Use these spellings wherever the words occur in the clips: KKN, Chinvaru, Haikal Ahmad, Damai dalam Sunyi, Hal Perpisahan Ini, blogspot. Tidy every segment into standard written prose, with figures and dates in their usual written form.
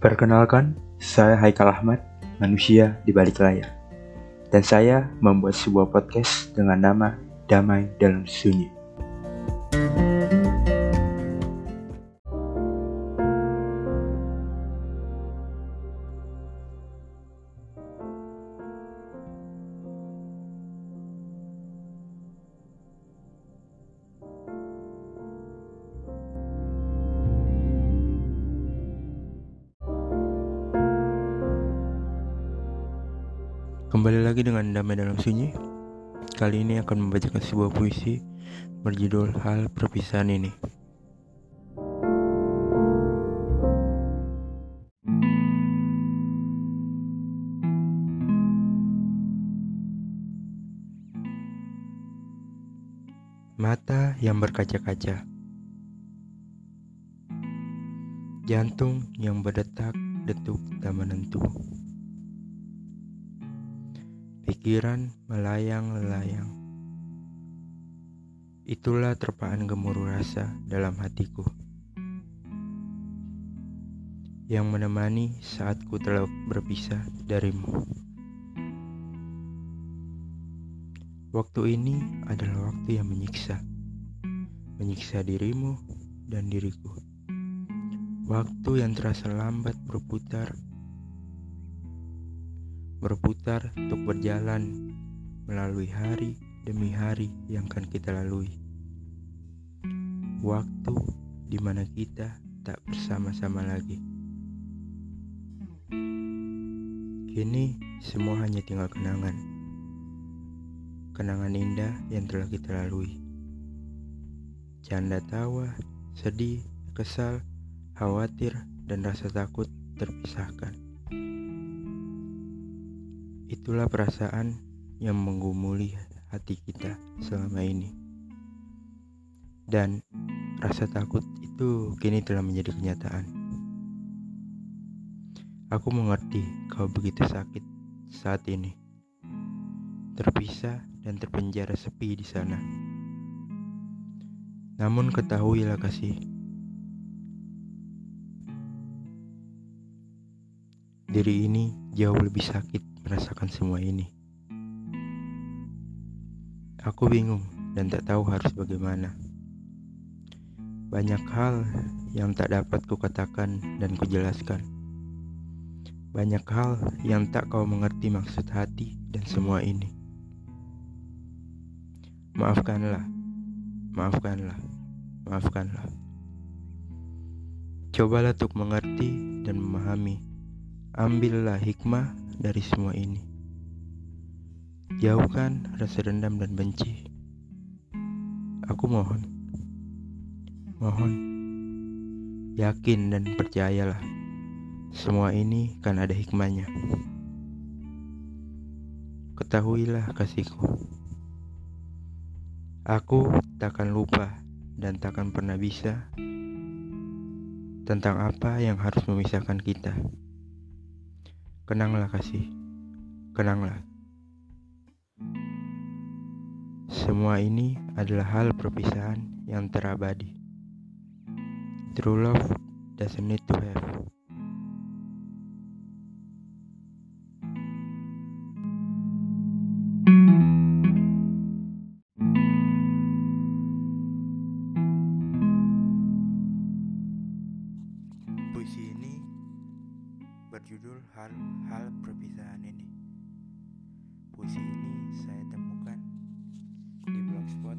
Perkenalkan, saya Haikal Ahmad, manusia di balik layar. Dan saya membuat sebuah podcast dengan nama Damai Dalam Sunyi. Kembali lagi dengan Damai Dalam Sunyi. Kali ini akan membacakan sebuah puisi berjudul Hal Perpisahan Ini. Mata yang berkaca-kaca, jantung yang berdetak detuk tak menentu, pikiran melayang-layang. Itulah terpaan gemuruh rasa dalam hatiku, yang menemani saat ku telah berpisah darimu. Waktu ini adalah waktu yang menyiksa dirimu dan diriku. Waktu yang terasa lambat berputar untuk berjalan melalui hari demi hari yang akan kita lalui. Waktu di mana kita tak bersama-sama lagi. Kini semua hanya tinggal kenangan. Kenangan indah yang telah kita lalui. Canda tawa, sedih, kesal, khawatir, dan rasa takut terpisahkan. Itulah perasaan yang menggumuli hati kita selama ini. Dan rasa takut itu kini telah menjadi kenyataan. Aku mengerti kau begitu sakit saat ini. Terpisah dan terpenjara sepi di sana. Namun ketahuilah kasih, diri ini jauh lebih sakit merasakan semua ini. Aku bingung dan tak tahu harus bagaimana. Banyak hal yang tak dapat kukatakan dan kujelaskan. Banyak hal yang tak kau mengerti maksud hati dan semua ini. Maafkanlah. Cobalah untuk mengerti dan memahami. Ambillah hikmah dari semua ini. Jauhkan rasa dendam dan benci. Aku mohon, yakin dan percayalah, semua ini kan ada hikmahnya. Ketahuilah kasihku, aku takkan lupa dan takkan pernah bisa tentang apa yang harus memisahkan kita. Kenanglah kasih, kenanglah. Semua ini adalah hal perpisahan yang terabadi. True love doesn't need to have. Puisi ini berjudul Hal Perpisahan Ini. Puisi ini saya temukan di Blogspot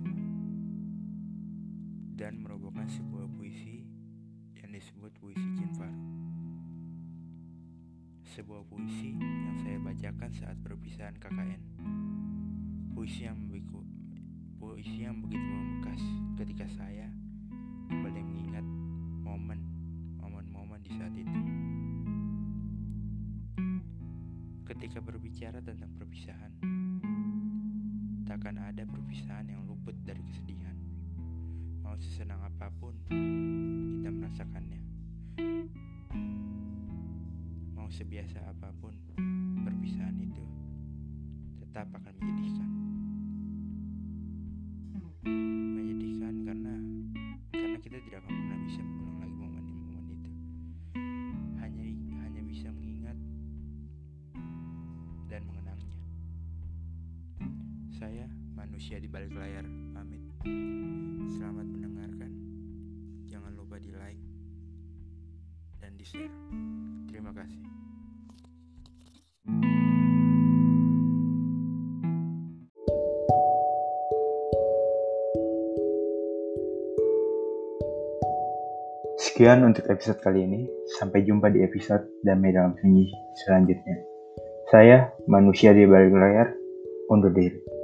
dan merupakan sebuah puisi yang disebut puisi Chinvaru. Sebuah puisi yang saya bacakan saat perpisahan KKN. Puisi yang begitu membekas ketika saya kembali mengingat momen-momen di saat itu. Ketika berbicara tentang perpisahan, takkan ada perpisahan yang luput dari kesedihan. Mau sesenang apapun, kita merasakannya. Mau sebiasa apapun, perpisahan itu tetap akan menyedihkan karena kita tidak akan pernah bisa mengulang lagi momen itu. Hanya saya, manusia di balik layar, pamit. Selamat mendengarkan. Jangan lupa di like dan di share. Terima kasih. Sekian untuk episode kali ini, sampai jumpa di episode Damai Dalam Sunyi selanjutnya. Saya, manusia di balik layar, undur diri.